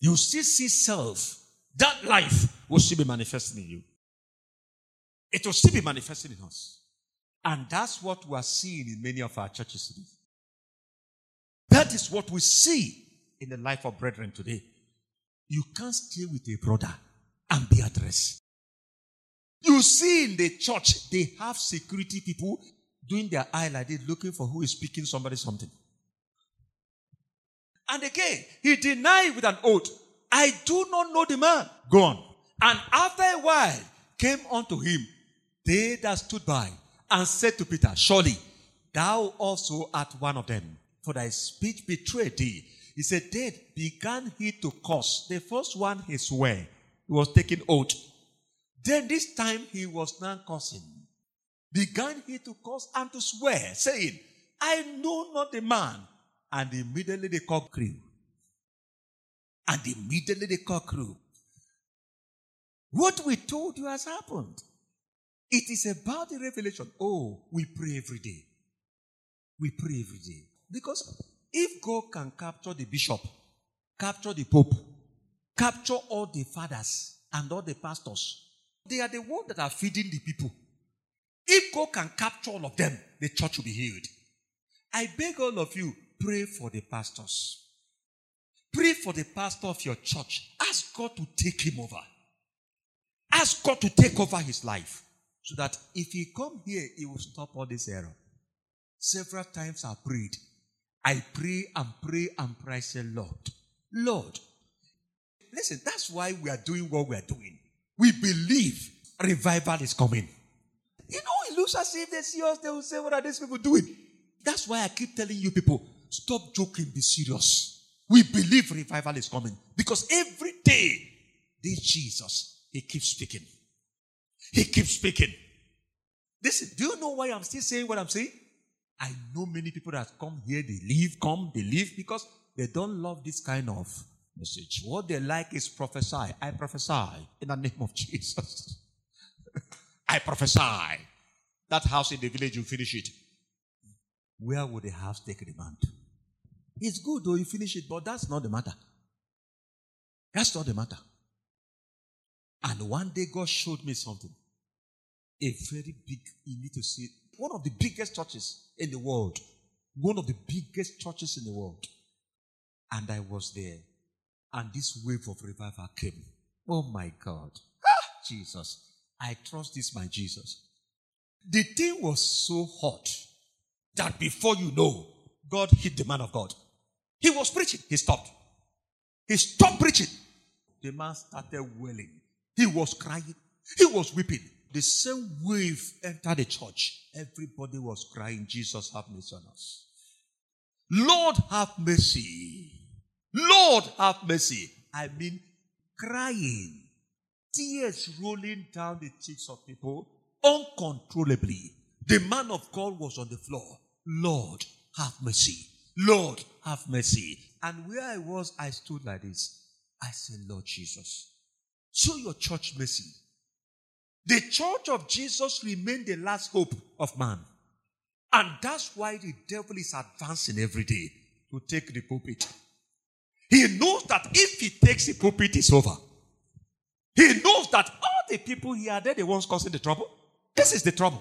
You still see self. That life will still be manifesting in you. It will still be manifesting in us. And that's what we are seeing in many of our churches today. That is what we see in the life of brethren today. You can't stay with a brother and be at rest. You see in the church, they have security people doing their eye like this, looking for who is speaking somebody something. And again, he denied with an oath, I do not know the man. Go on. And after a while came unto him they that stood by and said to Peter, surely thou also art one of them, for thy speech betrayed thee. He said, then began he to curse. The first one he swore. He was taking oath. Then this time he was not cursing. Began he to curse and to swear, saying, I know not the man. And immediately the cock crew. What we told you has happened. It is about the revelation. Oh, we pray every day. Because if God can capture the bishop, capture the pope, capture all the fathers and all the pastors, they are the ones that are feeding the people. If God can capture all of them, the church will be healed. I beg all of you, pray for the pastors. Pray for the pastor of your church. Ask God to take him over. Ask God to take over his life, so that if he come here, he will stop all this error. Several times I prayed. I pray and I say, Lord. Listen, that's why we are doing what we are doing. We believe revival is coming. You know, it looks as if they see us, they will say, what are these people doing? That's why I keep telling you people, stop joking, be serious. We believe revival is coming. Because every day, this Jesus, he keeps speaking. Listen, do you know why I'm still saying what I'm saying? I know many people that come here, they leave, because they don't love this kind of message. What they like is prophesy. I prophesy in the name of Jesus. I prophesy. That house in the village, you finish it. Where would the house take the man to? It's good though, you finish it, but that's not the matter. And one day God showed me something. A very big, you need to see, one of the biggest churches in the world. And I was there. And this wave of revival came. Oh my God. Ah, Jesus. I trust this, my Jesus. The thing was so hot that before you know, God hit the man of God. He was preaching. He stopped. The man started wailing. He was crying. He was weeping. The same wave entered the church. Everybody was crying, Jesus, have mercy on us. Lord, have mercy. I mean, crying. Tears rolling down the cheeks of people uncontrollably. The man of God was on the floor. Lord, have mercy. Lord, have mercy. And where I was, I stood like this. I said, Lord Jesus, show your church mercy. The church of Jesus remained the last hope of man. And that's why the devil is advancing every day to take the pulpit. He knows that if he takes the pulpit, it's over. He knows that all the people here, they're the ones causing the trouble. This is the trouble.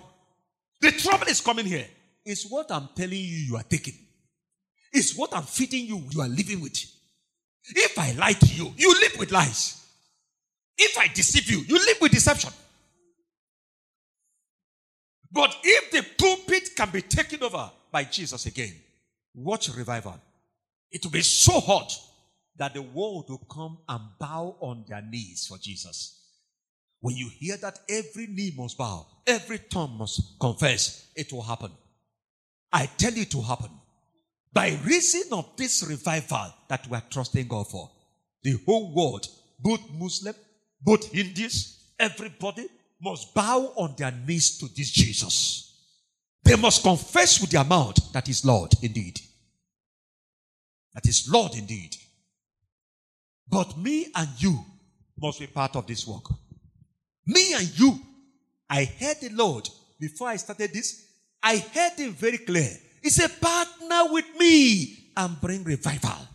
The trouble is coming here. It's what I'm telling you, you are taking. It's what I'm feeding you, you are living with. If I lie to you, you live with lies. If I deceive you, you live with deception. But if the pulpit can be taken over by Jesus again, watch revival. It will be so hot that the world will come and bow on their knees for Jesus. When you hear that, every knee must bow, every tongue must confess, it will happen. I tell you, it will happen. By reason of this revival that we are trusting God for, the whole world, both Muslim, both Hindus, everybody must bow on their knees to this Jesus. They must confess with their mouth that is Lord indeed. But me and you must be part of this work. I heard the Lord before I started this. I heard him very clear. He said, partner with me and bring revival.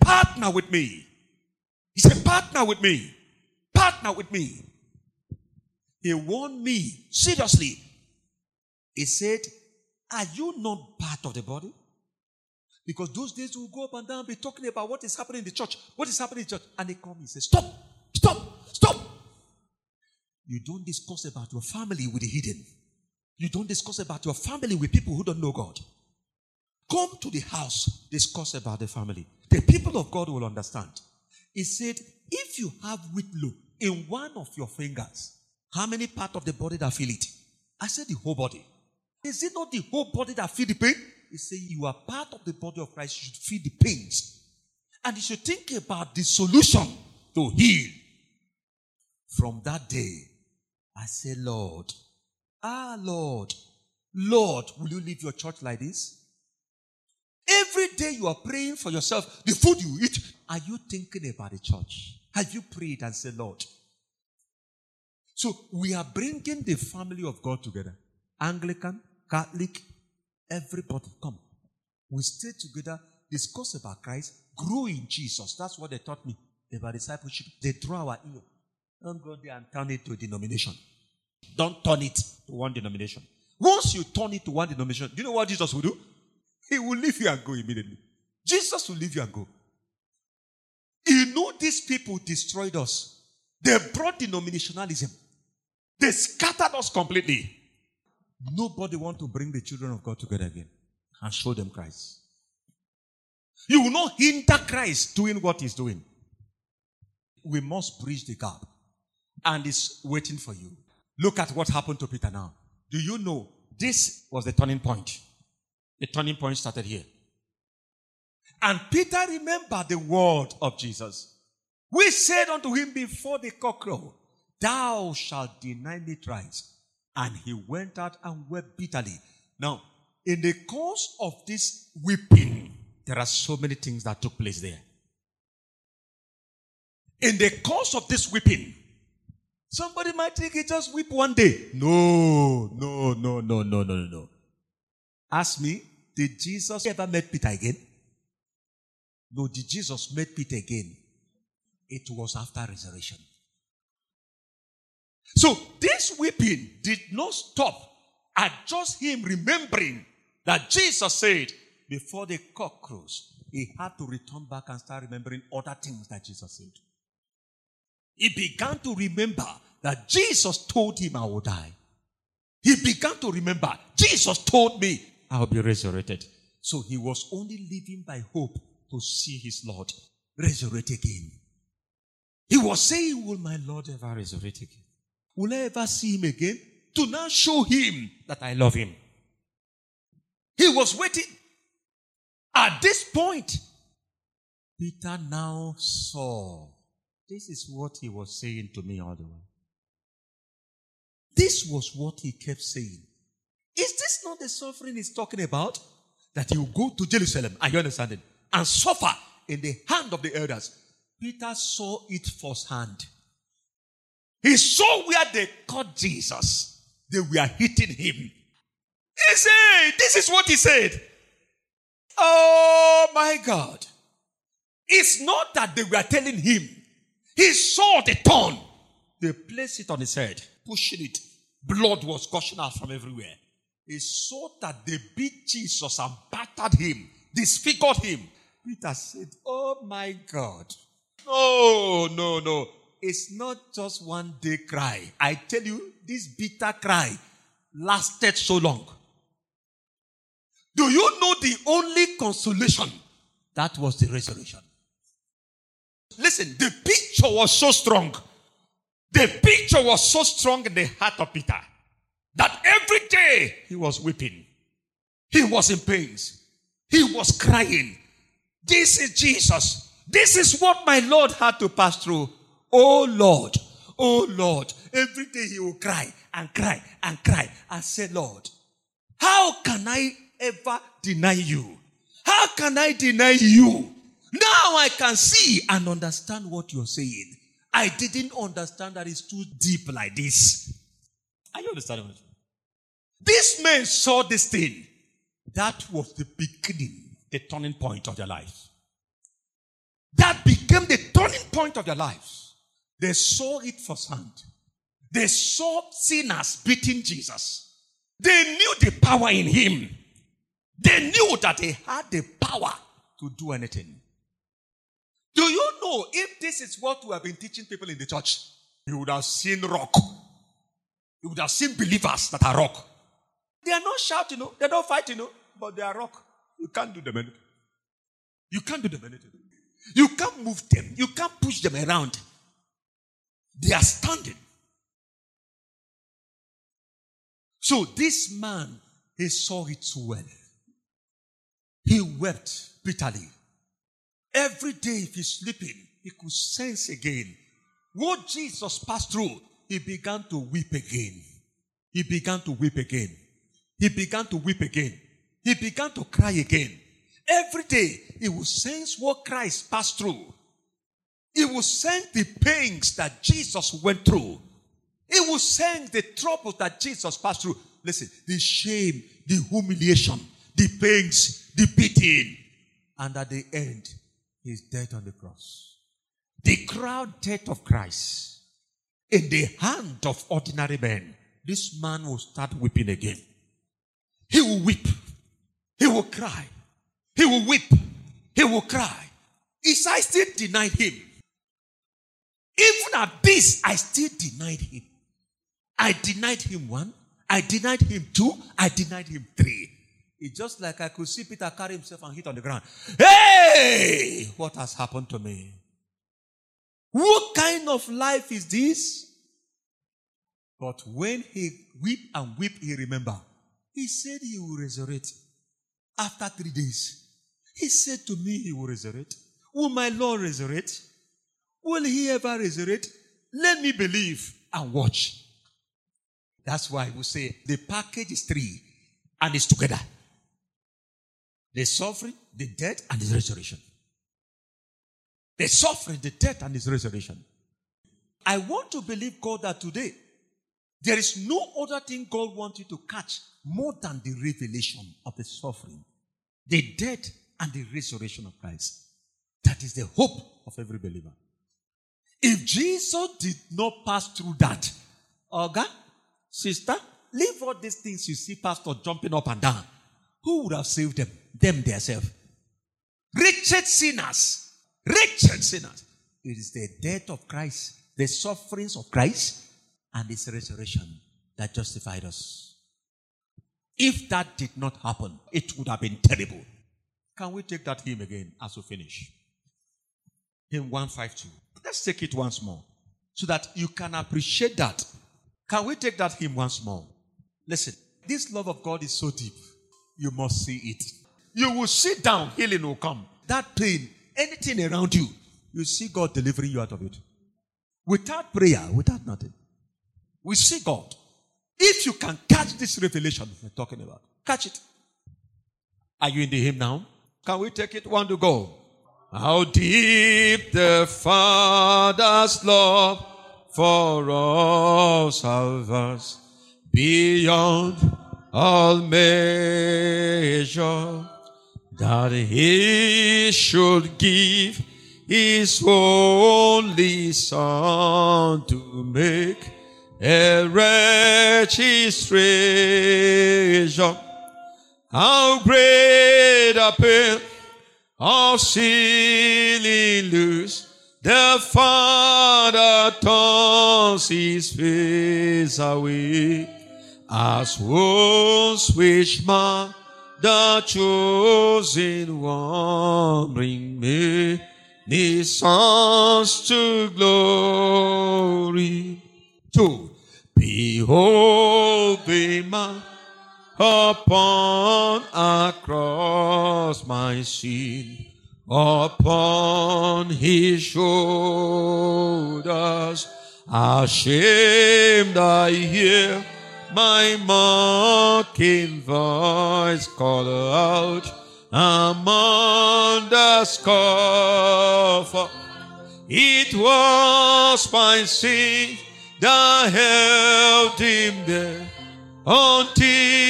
Partner with me. He said, partner with me. Partner with me. He warned me seriously. He said, are you not part of the body? Because those days will go up and down, be talking about what is happening in the church. What is happening in the church? And they come and say, stop, stop, stop. You don't discuss about your family with the hidden. You don't discuss about your family with people who don't know God. Come to the house, discuss about the family. The people of God will understand. He said, if you have whitlow in one of your fingers, how many part of the body that feel it? I said the whole body. Is it not the whole body that feel the pain? He said you are part of the body of Christ. You should feel the pains. And you should think about the solution to heal. From that day, I said, Lord, Lord, will you leave your church like this? Every day you are praying for yourself, the food you eat. Are you thinking about the church? Have you prayed and said, Lord? So we are bringing the family of God together. Anglican, Catholic, everybody come. We stay together, discuss about Christ, grow in Jesus. That's what they taught me about discipleship. They draw our ear. Don't go there and turn it to a denomination. Don't turn it to one denomination. Once you turn it to one denomination, do you know what Jesus will do? He will leave you and go immediately. Jesus will leave you and go. You know these people destroyed us. They brought denominationalism. They scattered us completely. Nobody wants to bring the children of God together again and show them Christ. You will not hinder Christ doing what he's doing. We must bridge the gap. And it's waiting for you. Look at what happened to Peter now. Do you know this was the turning point? The turning point started here. And Peter remembered the word of Jesus. We said unto him before the cock crow, thou shalt deny me thrice. And he went out and wept bitterly. Now, in the course of this weeping, there are so many things that took place there. In the course of this weeping, somebody might think he just weep one day. No. Ask me, did Jesus ever meet Peter again? No, did Jesus meet Peter again? It was after resurrection. So this weeping did not stop at just him remembering that Jesus said, before the cock crows, he had to return back and start remembering other things that Jesus said. He began to remember that Jesus told him, I will die. He began to remember, Jesus told me, I will be resurrected. So he was only living by hope to see his Lord resurrect again. He was saying, will my Lord ever resurrect again? Will I ever see him again? To now show him that I love him. He was waiting. At this point, Peter now saw. This is what he was saying to me all the way. This was what he kept saying. Is this not the suffering he's talking about? That he will go to Jerusalem, are you understanding? And suffer in the hand of the elders. Peter saw it firsthand. He saw where they caught Jesus. They were hitting him. He said, this is what he said. Oh my God. It's not that they were telling him. He saw the thorn. They placed it on his head, pushing it. Blood was gushing out from everywhere. He saw that they beat Jesus and battered him, disfigured him. Peter said, oh my God. No. It's not just one day cry. I tell you, this bitter cry lasted so long. Do you know the only consolation? That was the resurrection. Listen, the picture was so strong. The picture was so strong in the heart of Peter that every day he was weeping. He was in pains. He was crying. This is Jesus. This is what my Lord had to pass through. Oh Lord, oh Lord. Every day he will cry and cry and cry and say, Lord, how can I ever deny you? How can I deny you? Now I can see and understand what you're saying. I didn't understand that it's too deep like this. Are you understanding what I'm saying? This man saw this thing. That was the beginning, the turning point of their life. That became the turning point of their lives. They saw it firsthand. They saw sinners beating Jesus. They knew the power in him. They knew that they had the power to do anything. Do you know, if this is what we have been teaching people in the church, you would have seen rock. You would have seen believers that are rock. They are not shouting, no. They don't fight, no. But they are rock. You can't do them anything. You can't do them anything. You can't move them. You can't push them around. They are standing. So this man, he saw it well. He wept bitterly. Every day if he's sleeping, he could sense again what Jesus passed through. He began to weep again. He began to weep again. He began to weep again. He began to cry again. Every day, he will sense what Christ passed through. He will sense the pains that Jesus went through. He will sense the troubles that Jesus passed through. Listen, the shame, the humiliation, the pains, the beating. And at the end, his death on the cross. The crowd death of Christ in the hand of ordinary men. This man will start weeping again. He will weep. He will cry. He will weep. He will cry. If I still denied him, even at this, I still denied him. I denied him one. I denied him two. I denied him three. It's just like I could see Peter carry himself and hit on the ground. Hey! What has happened to me? What kind of life is this? But when he weep and weep, he remember. He said he will resurrect. After 3 days, he said to me he will resurrect. Will my Lord resurrect? Will he ever resurrect? Let me believe and watch. That's why we say the package is three and it's together. The suffering, the death, and his resurrection. The suffering, the death, and his resurrection. I want to believe God that today there is no other thing God wants you to catch more than the revelation of the suffering, the death, and the resurrection of Christ. That is the hope of every believer. If Jesus did not pass through that, Olga, sister, leave all these things you see pastor jumping up and down. Who would have saved them? Them themselves. Wretched sinners. Wretched sinners. It is the death of Christ, the sufferings of Christ, and his resurrection that justified us. If that did not happen, it would have been terrible. Can we take that hymn again as we finish? Hymn 152. Let's take it once more so that you can appreciate that. Can we take that hymn once more? Listen, this love of God is so deep. You must see it. You will sit down, healing will come. That pain, anything around you, you see God delivering you out of it. Without prayer, without nothing. We see God. If you can catch this revelation we're talking about, catch it. Are you in the hymn now? Can we take it? One to go. How deep the Father's love for us, ours, beyond all measure, that he should give his only Son to make a wretched treasure. How great a pain of silly lose, the Father turns his face away, as wounds which mark the chosen one bring many sons to glory. Two. Behold the man upon a cross, my sin upon his shoulders. Ashamed I hear my mocking voice call out among the scoffers. It was my sin that held him there until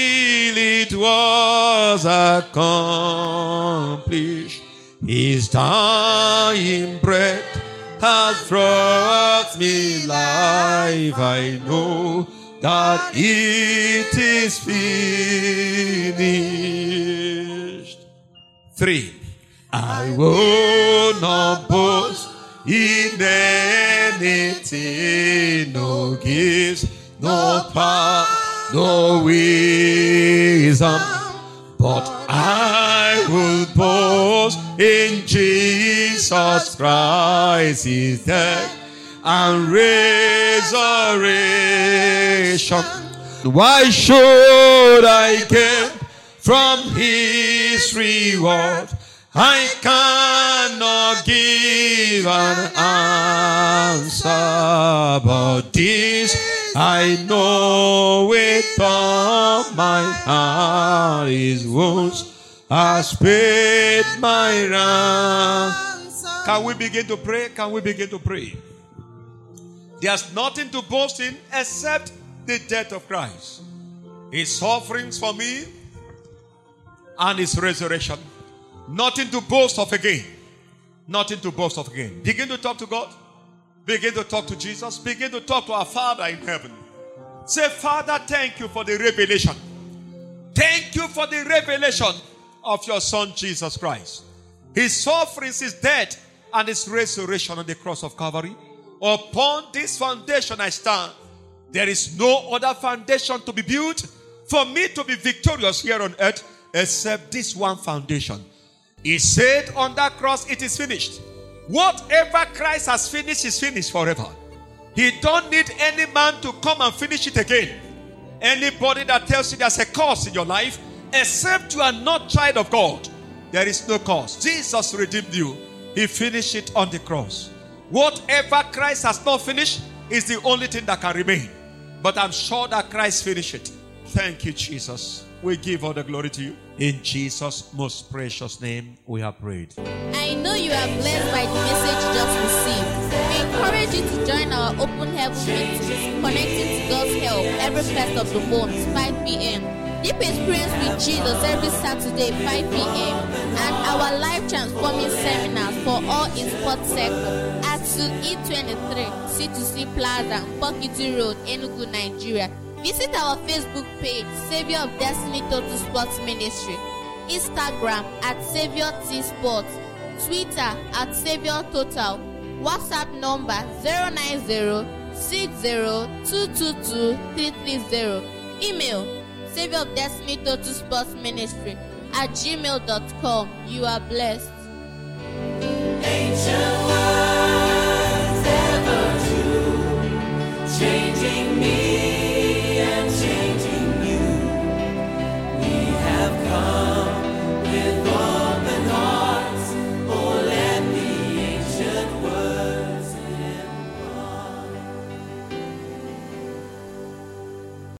till it was accomplished. His dying breath has brought me life. I know that it is finished. 3. I will not boast in anything, no gifts, no power, no wisdom, but I will boast in Jesus Christ, his death and resurrection. Why should I care from his reward? I cannot give an answer, but this I know with all my heart, his wounds has paid my ransom. Can we begin to pray? Can we begin to pray? There's nothing to boast in except the death of Christ, his sufferings for me, and his resurrection. Nothing to boast of again. Nothing to boast of again. Begin to talk to God. Begin to talk to Jesus. Begin to talk to our Father in heaven. Say, Father, thank you for the revelation. Thank you for the revelation of your Son, Jesus Christ. His sufferings, his death, and his resurrection on the cross of Calvary. Upon this foundation I stand. There is no other foundation to be built for me to be victorious here on earth except this one foundation. He said on that cross, it is finished. Whatever Christ has finished is finished forever. He don't need any man to come and finish it again. Anybody that tells you there's a cause in your life, except you are not child of God, there is no cause. Jesus redeemed you. He finished it on the cross. Whatever Christ has not finished is the only thing that can remain. But I'm sure that Christ finished it. Thank you, Jesus. We give all the glory to you. In Jesus' most precious name, we have prayed. I know you are blessed by the message just received. We encourage you to join our open heaven meeting, connecting to God's help every first of the month, 5 p.m. Deep experience with Jesus every Saturday, 5 p.m. And our life transforming seminars for all in sports sector at E23, C2C Plaza, Bokiti Road, Enugu, Nigeria. Visit our Facebook page, Savior of Destiny Total Sports Ministry, Instagram at Savior T Sports, Twitter at Savior Total, WhatsApp number 090-60-222-330, email Savior of Destiny Total Sports Ministry at gmail.com. You are blessed.